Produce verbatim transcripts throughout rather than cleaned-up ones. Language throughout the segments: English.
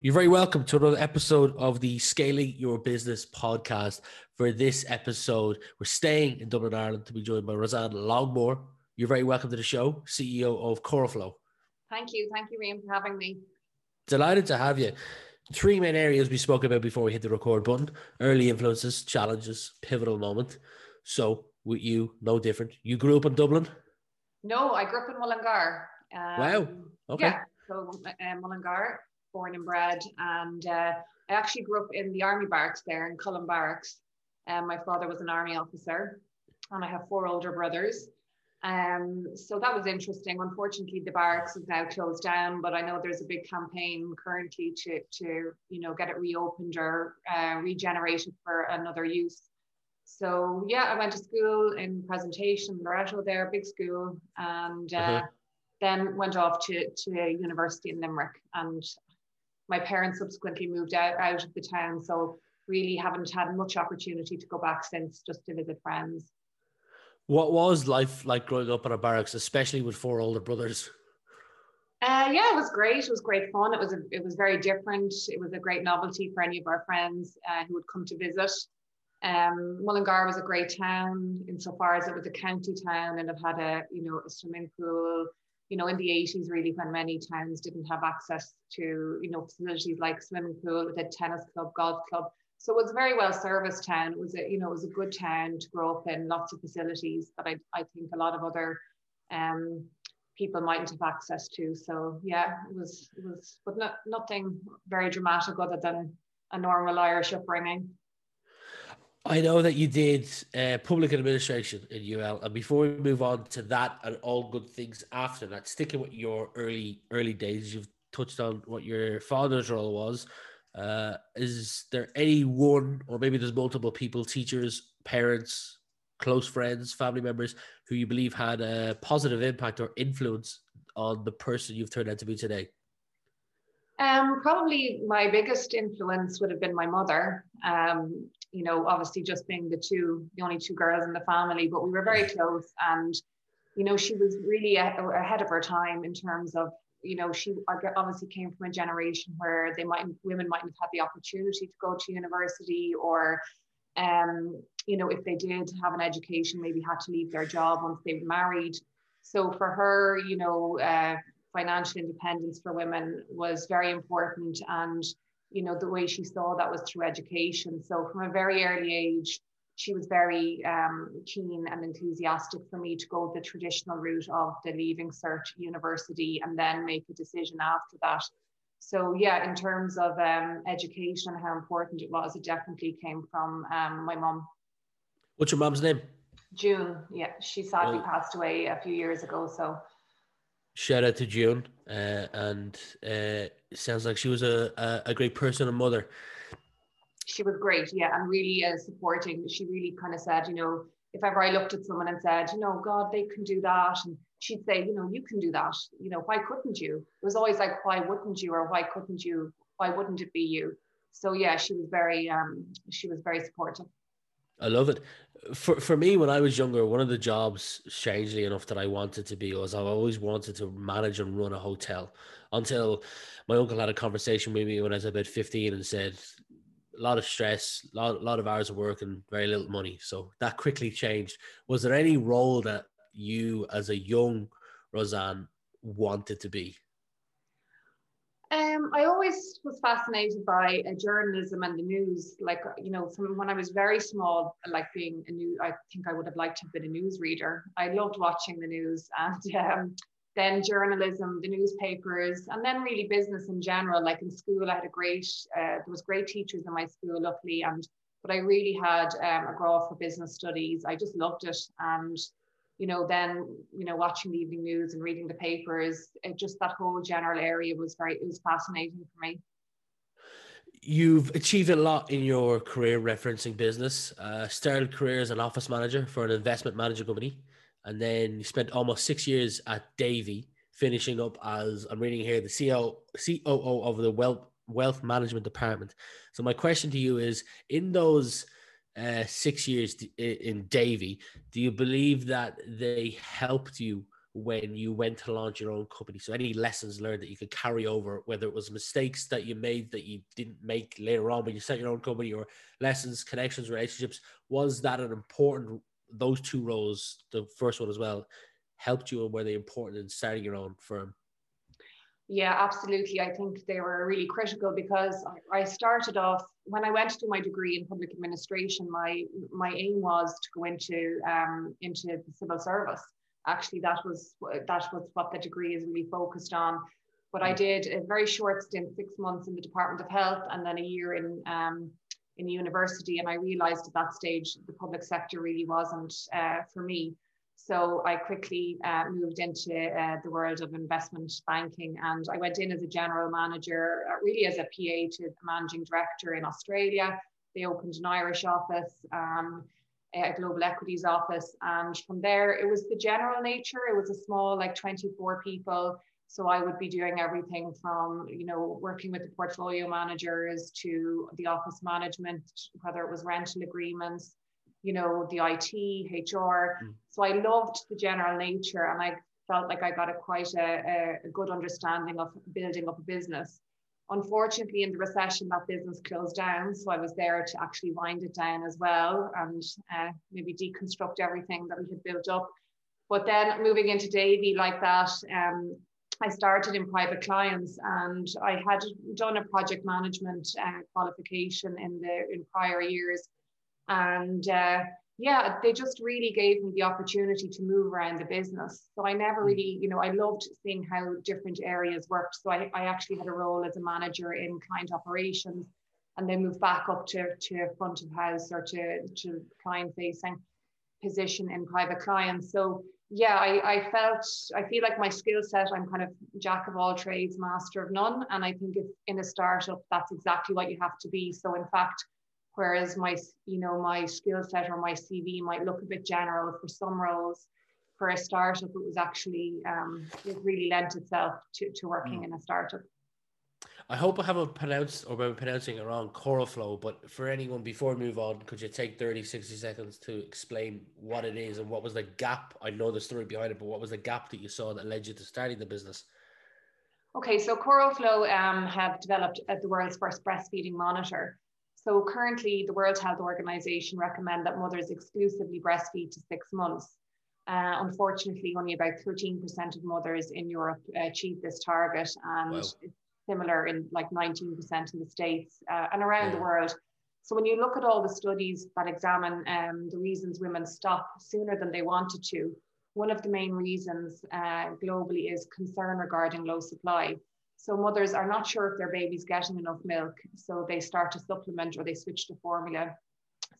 You're very welcome to another episode of the Scaling Your Business podcast. For this episode, we're staying in Dublin, Ireland, to be joined by Rosanne Longmore. You're very welcome to the show, C E O of Coralflo. Thank you. Thank you, Liam, for having me. Delighted to have you. Three main areas we spoke about before we hit the record button: early influences, challenges, pivotal moment. So with you, no different. You grew up in Dublin? No, I grew up in Mullingar. Um, wow. Okay. Yeah, so uh, Mullingar. Born and bred, and uh, I actually grew up in the army barracks there in Cullum barracks. Um, my father was an army officer, and I have four older brothers. Um, so that was interesting. Unfortunately, the barracks is now closed down, but I know there's a big campaign currently to to you know get it reopened or uh, regenerated for another use. So yeah, I went to school in Presentation Loretto there, big school, and uh, mm-hmm. then went off to to university in Limerick. And my parents subsequently moved out, out of the town, so really haven't had much opportunity to go back since, just to visit friends. What was life like growing up in a barracks, especially with four older brothers? Uh, yeah, it was great. It was great fun. It was a, it was very different. It was a great novelty for any of our friends uh, who would come to visit. Um, Mullingar was a great town insofar as it was a county town, and it had a you know a swimming pool. You know, in the eighties, really, when many towns didn't have access to, you know, facilities like swimming pool, with a tennis club, golf club. So it was a very well serviced town. It was a, you know, it was a good town to grow up in, lots of facilities that I, I think a lot of other um, people mightn't have access to. So yeah, it was, it was, but not, nothing very dramatic other than a normal Irish upbringing. I know that you did uh, public administration in U L, and before we move on to that and all good things after that, sticking with your early early days, you've touched on what your father's role was. Uh, is there any one, or maybe there's multiple people, teachers, parents, close friends, family members, who you believe had a positive impact or influence on the person you've turned out to be today? Um, probably my biggest influence would have been my mother. Um, you know, obviously just being the two, the only two girls in the family, but we were very close, and, you know, she was really ahead of her time in terms of, you know, she obviously came from a generation where they mightn't, women mightn't have had the opportunity to go to university, or, um, you know, if they did have an education, maybe had to leave their job once they were married. So for her, you know, uh, financial independence for women was very important, and you know, the way she saw that was through education. So from a very early age, she was very um, keen and enthusiastic for me to go the traditional route of the Leaving Cert university and then make a decision after that. So yeah, in terms of um, education, how important it was, it definitely came from um, my mum. What's your mum's name? June. Yeah, she sadly oh. passed away a few years ago. So shout out to June, uh, and uh, it sounds like she was a, a, a great person and mother. She was great, yeah, and really uh, supporting. She really kind of said, you know, if ever I looked at someone and said, you know, God, they can do that, and she'd say, you know, you can do that. You know, why couldn't you? It was always like, why wouldn't you, or why couldn't you? Why wouldn't it be you? So yeah, she was very, um, she was very supportive. I love it. For for me, when I was younger, one of the jobs, strangely enough, that I wanted to be was I always wanted to manage and run a hotel, until my uncle had a conversation with me when I was about fifteen and said, a lot of stress, a lot, lot of hours of work and very little money. So that quickly changed. Was there any role that you as a young Rosanne wanted to be? Um, I always was fascinated by uh, journalism and the news. Like, you know, from when I was very small, like being a new, I think I would have liked to have been a newsreader. I loved watching the news, and um, then journalism, the newspapers, and then really business in general. Like in school, I had a great, uh, there was great teachers in my school, luckily, and but I really had um, a grow for business studies. I just loved it, and you know, then, you know, watching the evening news and reading the papers, it just that whole general area was very, it was fascinating for me. You've achieved a lot in your career referencing business. Uh, started career as an office manager for an investment manager company, and then he spent almost six years at Davie, finishing up as, I'm reading here, the C O O of the Wealth, Wealth Management Department. So my question to you is, in those uh, six years in Davie, do you believe that they helped you when you went to launch your own company? So any lessons learned that you could carry over, whether it was mistakes that you made that you didn't make later on when you set your own company, or lessons, connections, relationships, was that an important, those two roles, the first one as well, helped you, and were they important in starting your own firm? Yeah, absolutely. I think they were really critical, because I started off, when I went to do my degree in public administration, my my aim was to go into um, into the civil service. Actually, that was that was what the degree is really focused on. But I did a very short stint, six months in the Department of Health, and then a year in um, in university. And I realised at that stage the public sector really wasn't uh, for me. So I quickly uh, moved into uh, the world of investment banking, and I went in as a general manager, really as a P A to the managing director in Australia. They opened an Irish office, um, a global equities office, and from there it was the general nature. It was a small, like twenty-four people. So I would be doing everything from, you know, working with the portfolio managers to the office management, whether it was rental agreements, you know, the I T, H R. Mm. So I loved the general nature, and I felt like I got a quite a, a good understanding of building up a business. Unfortunately, in the recession, that business closed down. So I was there to actually wind it down as well, and uh, maybe deconstruct everything that we had built up. But then moving into Davie like that, um, I started in private clients, and I had done a project management uh, qualification in the in prior years. And uh, yeah, they just really gave me the opportunity to move around the business. So I never really, you know, I loved seeing how different areas worked. So I, I actually had a role as a manager in client operations, and then moved back up to, to front of house, or to, to client facing position in private clients. So yeah, I, I felt, I feel like my skill set, I'm kind of jack of all trades, master of none. And I think if in a startup, that's exactly what you have to be. So in fact, whereas my, you know, my skill set or my C V might look a bit general for some roles, for a startup, it was actually, um, it really lent itself to, to working mm. in a startup. I hope I haven't pronounced, or I'm pronouncing it wrong, Coralflo, but for anyone before we move on, could you take thirty, sixty seconds to explain what it is and what was the gap? I know the story behind it, but what was the gap that you saw that led you to starting the business? Okay, so Coralflo um, have developed the world's first breastfeeding monitor. So currently the World Health Organization recommend that mothers exclusively breastfeed to six months. Uh, unfortunately, only about thirteen percent of mothers in Europe achieve this target, and wow. It's similar in like nineteen percent in the States uh, and around yeah. the world. So when you look at all the studies that examine um, the reasons women stop sooner than they wanted to, one of the main reasons uh, globally is concern regarding low supply. So mothers are not sure if their baby's getting enough milk, so they start to supplement or they switch to formula.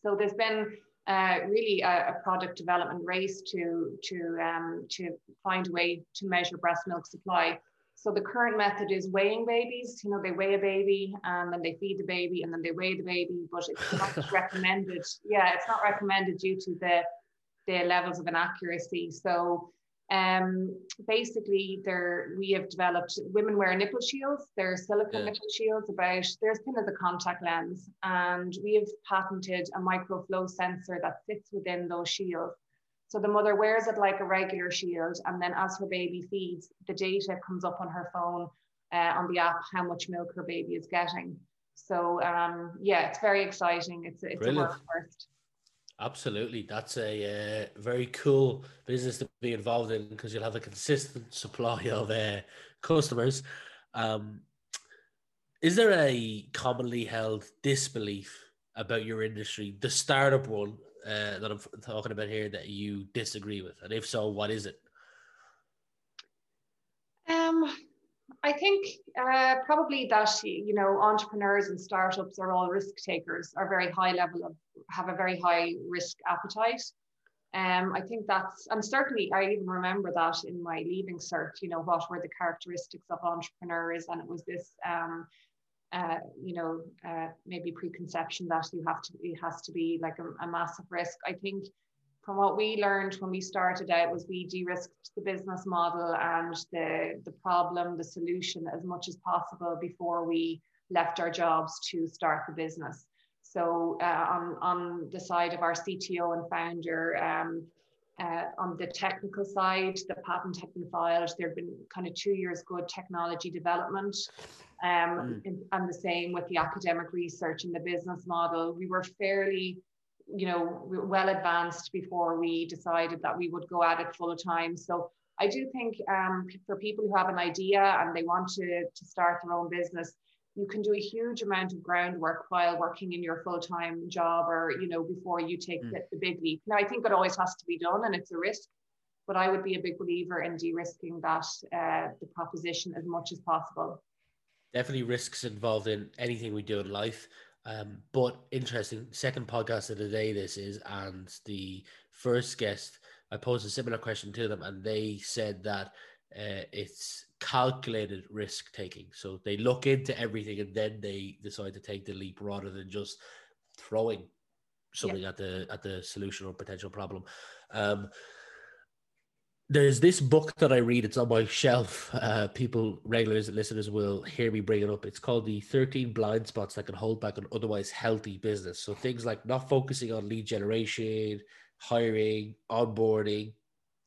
So there's been uh, really a, a product development race to, to, um, to find a way to measure breast milk supply. So the current method is weighing babies. You know, they weigh a baby and then they feed the baby and then they weigh the baby, but it's not recommended. Yeah, it's not recommended due to the, the levels of inaccuracy. So um basically there we have developed, women wear nipple shields. They're silicone yeah. nipple shields about they're thin as a contact lens, and we have patented a microflow sensor that sits within those shields. So the mother wears it like a regular shield, and then as her baby feeds, the data comes up on her phone uh, on the app how much milk her baby is getting. So um yeah, it's very exciting. It's, it's a work first. Absolutely. That's a uh, very cool business to be involved in, because you'll have a consistent supply of uh, customers. Um, is there a commonly held disbelief about your industry, the startup one uh, that I'm talking about here, that you disagree with? And if so, what is it? Um, I think uh, probably that, you know, entrepreneurs and startups are all risk takers, are very high level of, have a very high risk appetite. Um, I think that's, and certainly I even remember that in my leaving cert, you know, what were the characteristics of entrepreneurs? And it was this, um, uh, you know, uh, maybe preconception that you have to, it has to be like a, a massive risk. I think from what we learned when we started out was we de-risked the business model and the, the problem, the solution as much as possible before we left our jobs to start the business. So uh, on, on the side of our C T O and founder, um, uh, on the technical side, the patent had been filed. There had been kind of two years good technology development. Um, mm. And the same with the academic research and the business model. We were fairly, you know, well advanced before we decided that we would go at it full time. So I do think um, for people who have an idea and they want to, to start their own business, you can do a huge amount of groundwork while working in your full-time job or, you know, before you take mm. the, the big leap. Now, I think it always has to be done and it's a risk, but I would be a big believer in de-risking that, uh, the proposition as much as possible. Definitely risks involved in anything we do in life. Um, but interesting, second podcast of the day this is, and the first guest, I posed a similar question to them and they said that uh, it's calculated risk taking. So they look into everything and then they decide to take the leap rather than just throwing something yeah. at the at the solution or potential problem. Um, there's this book that I read, it's on my shelf. Uh, people, regulars and listeners will hear me bring it up. It's called The thirteen Blind Spots That Can Hold Back an Otherwise Healthy Business. So things like not focusing on lead generation, hiring, onboarding.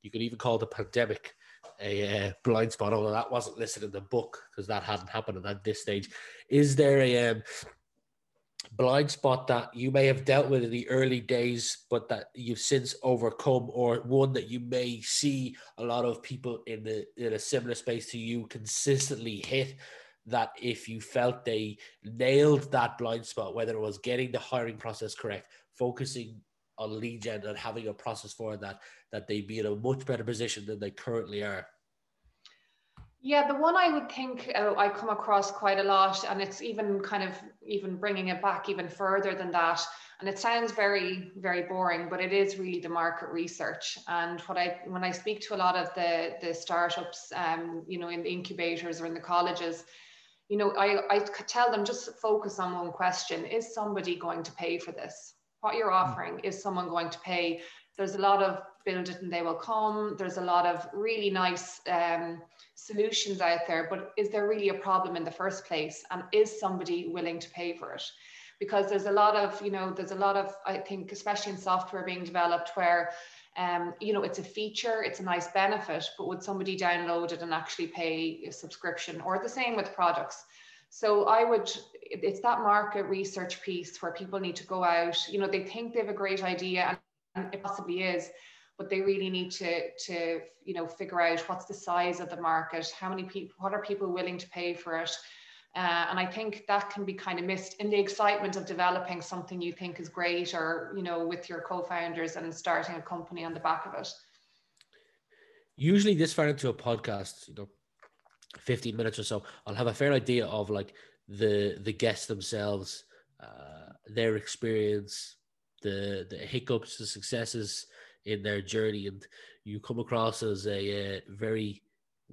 You could even call the pandemic a uh, blind spot, although that wasn't listed in the book because that hadn't happened at this stage. Is there a um, blind spot that you may have dealt with in the early days but that you've since overcome, or one that you may see a lot of people in the in a similar space to you consistently hit, that if you felt they nailed that blind spot, whether it was getting the hiring process correct, focusing on lead gen and having a process for that, that they'd be in a much better position than they currently are? Yeah, the one I would think uh, I come across quite a lot, and it's even kind of even bringing it back even further than that. And it sounds very, very boring, but it is really the market research. And what I, when I speak to a lot of the, the startups, um, you know, in the incubators or in the colleges, you know, I, I could tell them just focus on one question. Is somebody going to pay for this? What you're offering, is someone going to pay? There's a lot of build it and they will come. There's a lot of really nice um, solutions out there, but is there really a problem in the first place? And is somebody willing to pay for it? Because there's a lot of, you know, there's a lot of, I think, especially in software being developed where, um, you know, it's a feature, it's a nice benefit, but would somebody download it and actually pay a subscription? Or the same with products. So I would, it's that market research piece where people need to go out, you know, they think they have a great idea and it possibly is, but they really need to, to, you know, figure out what's the size of the market, how many people, what are people willing to pay for it? Uh, and I think that can be kind of missed in the excitement of developing something you think is great or, you know, with your co-founders and starting a company on the back of it. Usually this far into a podcast, you know, fifteen minutes or so, I'll have a fair idea of like the the guests themselves, uh, their experience, the the hiccups, the successes in their journey, and you come across as a uh, very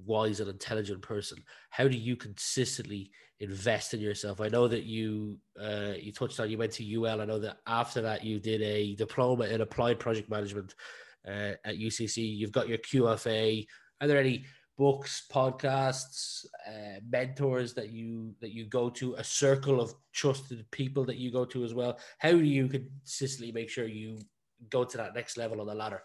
wise and intelligent person. How do you consistently invest in yourself? I know that you uh, you touched on, you went to U L. I know that after that you did a diploma in applied project management uh, at U C C. You've got your Q F A. Are there any books, podcasts, uh, mentors that you that you go to, a circle of trusted people that you go to as well? How do you consistently make sure you go to that next level on the ladder?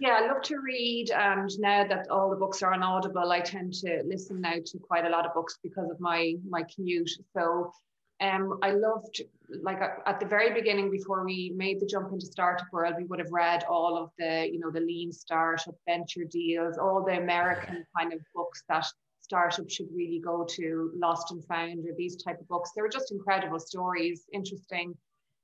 Yeah, I love to read, and now that all the books are on Audible, I tend to listen now to quite a lot of books because of my my commute. So, um, I loved, like at the very beginning before we made the jump into startup world, we would have read all of the, you know, the lean startup, venture deals, all the American kind of books that startups should really go to, Lost and Found, or these type of books. They were just incredible stories, interesting,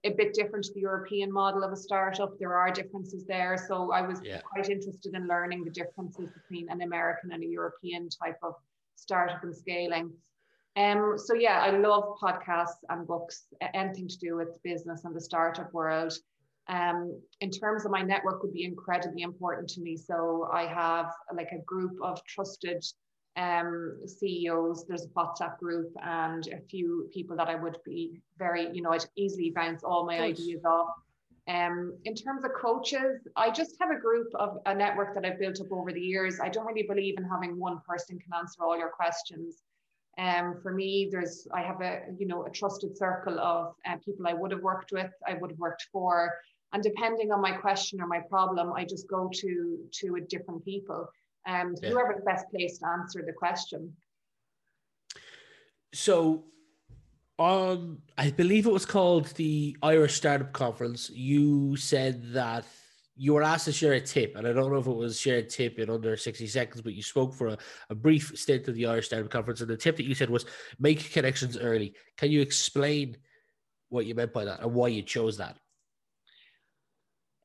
a bit different to the European model of a startup. There are differences there. So I was yeah. quite interested in learning the differences between an American and a European type of startup and scaling. Um, so yeah, I love podcasts and books, anything to do with business and the startup world. Um, in terms of my network would be incredibly important to me. So I have like a group of trusted um, C E Os, there's a WhatsApp group and a few people that I would be very, you know, I'd easily bounce all my ideas off. Um, in terms of coaches, I just have a group of a network that I've built up over the years. I don't really believe in having one person can answer all your questions. Um, for me, there's, I have a, you know, a trusted circle of uh, people I would have worked with, I would have worked for, and depending on my question or my problem, I just go to, to a different people, and um, yeah. whoever's best placed to answer the question. So on, I believe it was called the Irish Startup Conference, you said that you were asked to share a tip, and I don't know if it was share a tip in under sixty seconds, but you spoke for a, a brief stint at the Irish Startup Conference, and the tip that you said was make connections early. Can you explain what you meant by that and why you chose that?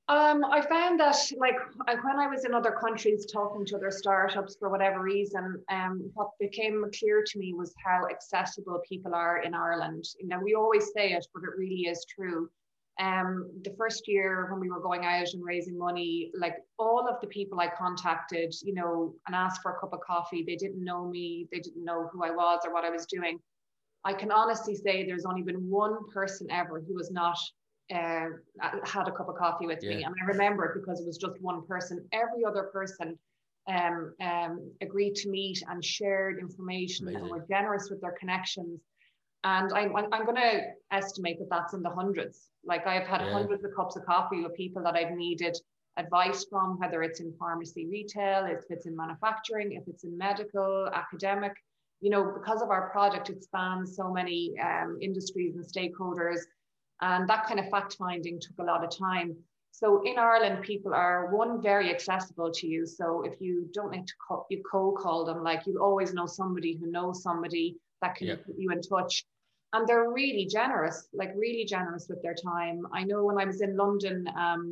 Um, I found that, like, when I was in other countries talking to other startups for whatever reason, um, what became clear to me was how accessible people are in Ireland. You know, we always say it, but it really is true. Um, the first year when we were going out and raising money, like all of the people I contacted, you know, and asked for a cup of coffee, they didn't know me, they didn't know who I was or what I was doing. I can honestly say there's only been one person ever who was not Uh, had a cup of coffee with yeah. me, and I remember it because it was just one person. Every other person um, um, agreed to meet and shared information. Amazing. And were generous with their connections, and I, I'm going to estimate that that's in the hundreds. Like, I've had yeah. hundreds of cups of coffee with people that I've needed advice from, whether it's in pharmacy, retail, if it's in manufacturing, if it's in medical, academic, you know, because of our product it spans so many um, industries and stakeholders. And that kind of fact finding took a lot of time. So in Ireland, people are, one, very accessible to you. So if you don't need to call, you cold call them, like, you always know somebody who knows somebody that can yep. put you in touch. And they're really generous, like really generous with their time. I know when I was in London um,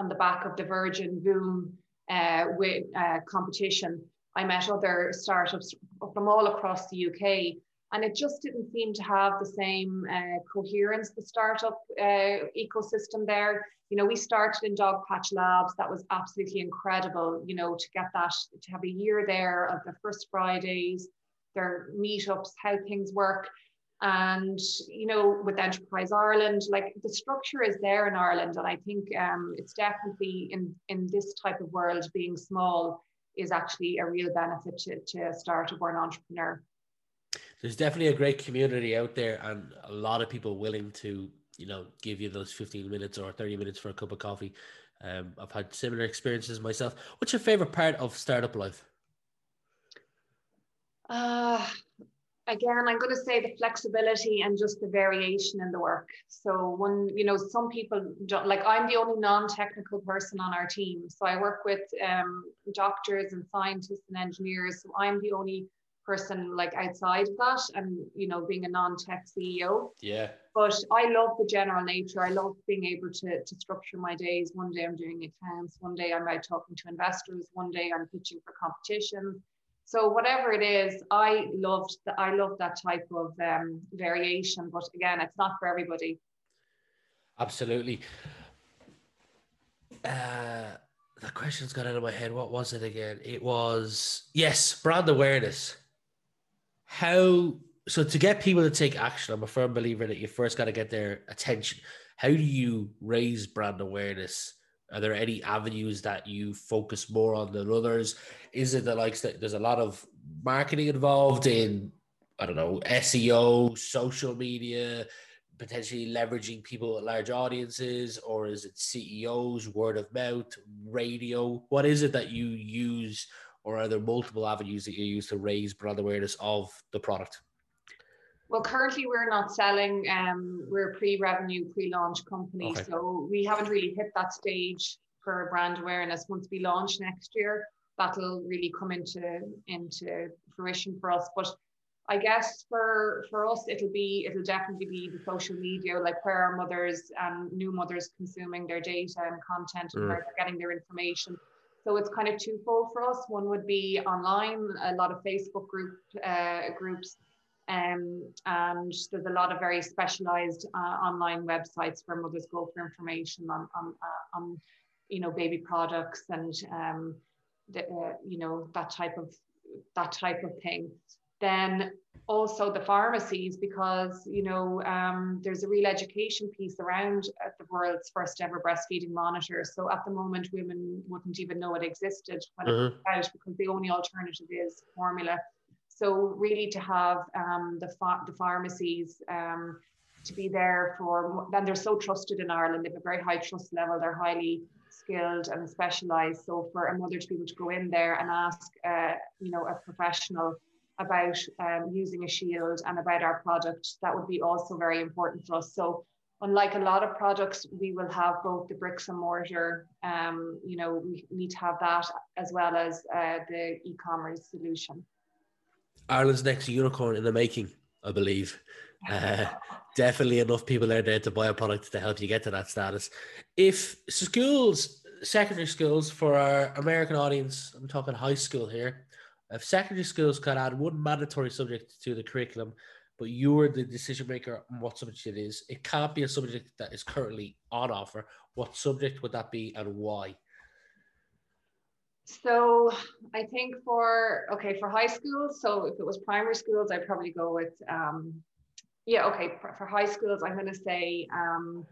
on the back of the Virgin Boom uh, with, uh, competition, I met other startups from all across the U K. And it just didn't seem to have the same uh, coherence, the startup uh, ecosystem there. You know, we started in Dog Patch Labs. That was absolutely incredible, you know, to get that, to have a year there of the first Fridays, their meetups, how things work. And, you know, with Enterprise Ireland, like, the structure is there in Ireland. And I think um, it's definitely in, in this type of world, being small is actually a real benefit to, to a startup or an entrepreneur. There's definitely a great community out there, and a lot of people willing to, you know, give you those fifteen minutes or thirty minutes for a cup of coffee. Um, I've had similar experiences myself. What's your favorite part of startup life? Uh, again, I'm going to say the flexibility and just the variation in the work. So when, you know, some people don't, like, I'm the only non-technical person on our team. So I work with um, doctors and scientists and engineers. So I'm the only person, like, outside of that, and, you know, being a non-tech C E O. Yeah. But I love the general nature. I love being able to, to structure my days. One day I'm doing accounts, one day I'm out talking to investors, one day I'm pitching for competitions. So whatever it is, I loved that. I love that type of um, variation. But again, it's not for everybody. Absolutely. Uh, the question's got out of my head. What was it again? It was, yes, brand awareness. How, so to get people to take action, I'm a firm believer that you first got to get their attention. How do you raise brand awareness? Are there any avenues that you focus more on than others? Is it the likes that there's a lot of marketing involved in, I don't know, S E O, social media, potentially leveraging people at large audiences, or is it C E Os, word of mouth, radio? What is it that you use? Or are there multiple avenues that you use to raise brand awareness of the product? Well, currently we're not selling. Um, we're a pre-revenue, pre-launch company. Okay. So we haven't really hit that stage for brand awareness. Once we launch next year, that'll really come into, into fruition for us. But I guess for, for us, it'll be, it'll definitely be the social media, like where are mothers and new mothers consuming their data and content, and mm. where they're getting their information. So it's kind of twofold for us. One would be online, a lot of Facebook group uh, groups, um, and there's a lot of very specialized uh, online websites where mothers go for information on, on, uh, on you know, baby products and um, the, uh, you know, that type of that type of thing. Then also the pharmacies, because, you know, um, there's a real education piece around at the world's first ever breastfeeding monitor. So at the moment, women wouldn't even know it existed when mm-hmm. it was out, because the only alternative is formula. So really to have um, the, fa the pharmacies um, to be there for, then they're so trusted in Ireland. They have a very high trust level. They're highly skilled and specialised. So for a mother to be able to go in there and ask, uh, you know, a professional about um, using a shield and about our product, that would be also very important for us. So unlike a lot of products, we will have both the bricks and mortar, um, you know, we need to have that as well as uh, the e-commerce solution. Ireland's next unicorn in the making, I believe. Uh, definitely enough people out there to buy a product to help you get to that status. If schools, secondary schools, for our American audience, I'm talking high school here, if secondary schools could add one mandatory subject to the curriculum, but you are the decision maker on what subject it is, it can't be a subject that is currently on offer. What subject would that be and why? So I think for, okay, for high school, so if it was primary schools, I'd probably go with, um, yeah, okay, for, for high schools, I'm going to say um,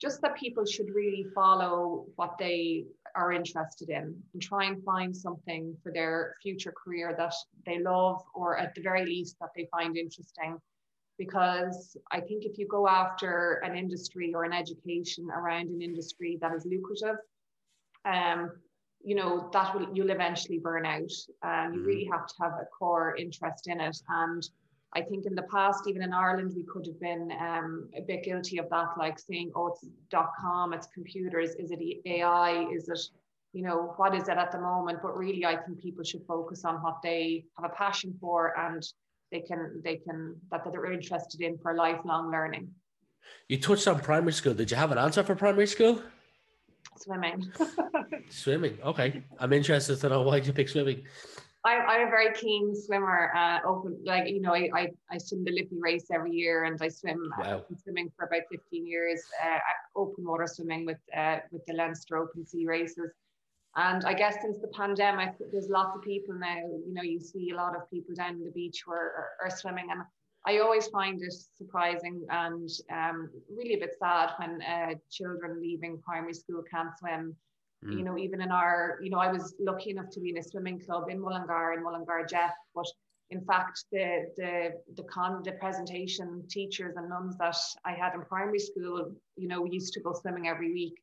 just that people should really follow what they are interested in and try and find something for their future career that they love, or at the very least that they find interesting. Because I think if you go after an industry or an education around an industry that is lucrative, um, you know, that will, you'll eventually burn out. Um, you really have to have a core interest in it. And I think in the past, even in Ireland, we could have been um, a bit guilty of that, like saying, oh, it's dot com, it's computers, is it A I, is it, you know, what is it at the moment? But really, I think people should focus on what they have a passion for and they can, they can, that they're interested in for lifelong learning. You touched on primary school. Did you have an answer for primary school? Swimming. Swimming. Okay, I'm interested to know why you pick swimming. I, I'm a very keen swimmer. Uh, open, like you know, I, I I swim the Liffey race every year, and I swim. Wow. I've been swimming for about fifteen years. Uh, open water swimming with uh, with the Leinster open sea races, and I guess since the pandemic, there's lots of people now. You know, you see a lot of people down the beach who are, are, are swimming, and I always find it surprising and um, really a bit sad when uh, children leaving primary school can't swim. Mm. You know, even in our, you know, I was lucky enough to be in a swimming club in Mullingar, in Mullingar Jeff, but in fact, the the the, con, the presentation teachers and nuns that I had in primary school, you know, used to go swimming every week.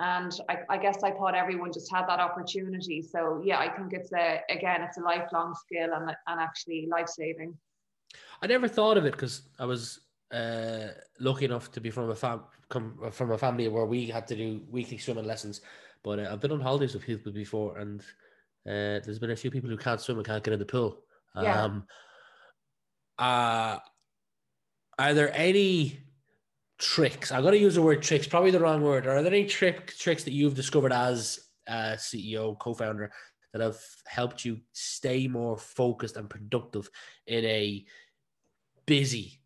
And I, I guess I thought everyone just had that opportunity. So yeah, I think it's a, again, it's a lifelong skill and, and actually life-saving. I never thought of it because I was uh, lucky enough to be from a fam come from a family where we had to do weekly swimming lessons. But uh, I've been on holidays with people before, and uh, there's been a few people who can't swim and can't get in the pool. Yeah. Um, uh, are there any tricks? I'm going to use the word tricks, probably the wrong word. Are there any trick tricks that you've discovered as uh, C E O, co-founder, that have helped you stay more focused and productive in a busy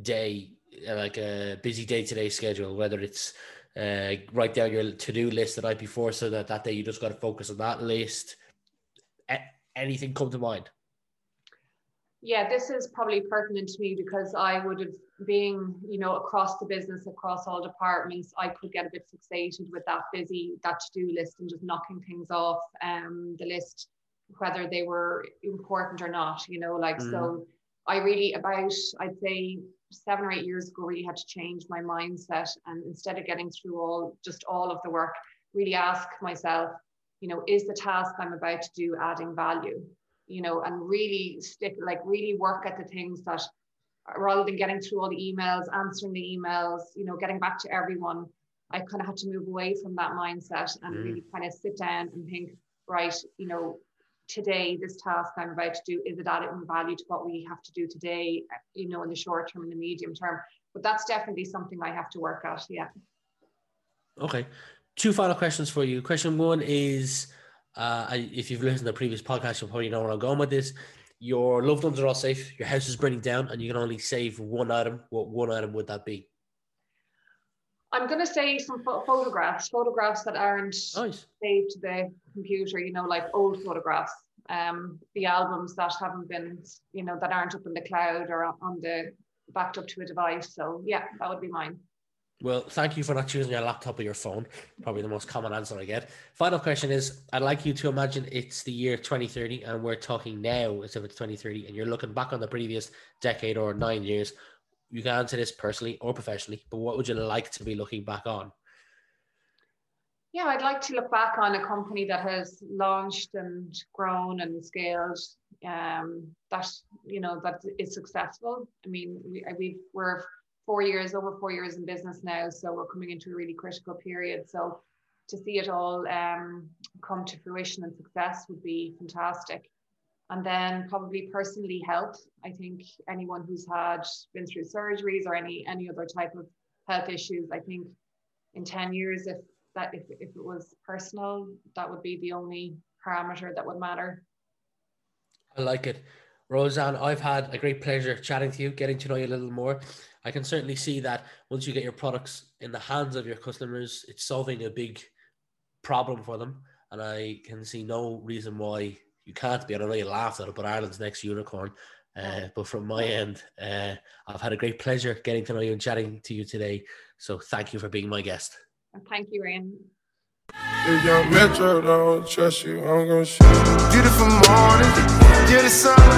day, like a busy day-to-day schedule, whether it's uh, write down your to-do list the night before so that that day you just got to focus on that list. A anything come to mind? Yeah, this is probably pertinent to me because I would have been, you know, across the business, across all departments, I could get a bit fixated with that busy, that to-do list and just knocking things off um, the list, whether they were important or not, you know, like, mm. so I really about, I'd say seven or eight years ago, really had to change my mindset. And instead of getting through all, just all of the work, really ask myself, you know, is the task I'm about to do adding value? You know, and really stick, like really work at the things that, rather than getting through all the emails, answering the emails, you know, getting back to everyone, I kind of had to move away from that mindset and mm. really kind of sit down and think, right, you know, today, this task I'm about to do, is it adding value to what we have to do today, you know, in the short term and the medium term? But that's definitely something I have to work at, yeah. Okay, two final questions for you. Question one is, Uh, if you've listened to previous podcasts, you'll probably know where I'm going with this. Your loved ones are all safe. Your house is burning down and you can only save one item. What one item would that be? I'm going to say some photographs, photographs that aren't nice. Saved to the computer, you know, like old photographs. um, the albums that haven't been, you know, that aren't up in the cloud or on the backed up to a device. So yeah, that would be mine. Well, thank you for not choosing your laptop or your phone. Probably the most common answer I get. Final question is, I'd like you to imagine it's the year twenty thirty and we're talking now as if it's twenty thirty and you're looking back on the previous decade or nine years. You can answer this personally or professionally, but what would you like to be looking back on? Yeah, I'd like to look back on a company that has launched and grown and scaled, um, that, you know, that is successful. I mean, we, we we're four years, over four years in business now. So we're coming into a really critical period. So to see it all um, come to fruition and success would be fantastic. And then probably personally health. I think anyone who's had been through surgeries or any, any other type of health issues, I think in ten years, if that, if, if it was personal, that would be the only parameter that would matter. I like it. Rosanne, I've had a great pleasure chatting to you, getting to know you a little more. I can certainly see that once you get your products in the hands of your customers, it's solving a big problem for them. And I can see no reason why you can't be. I know you laughed at it, but Ireland's next unicorn. Uh, but from my end, uh, I've had a great pleasure getting to know you and chatting to you today. So thank you for being my guest. Thank you, Ryan. If your metro don't trust you, I'm going to show you. Beautiful morning, beautiful sun.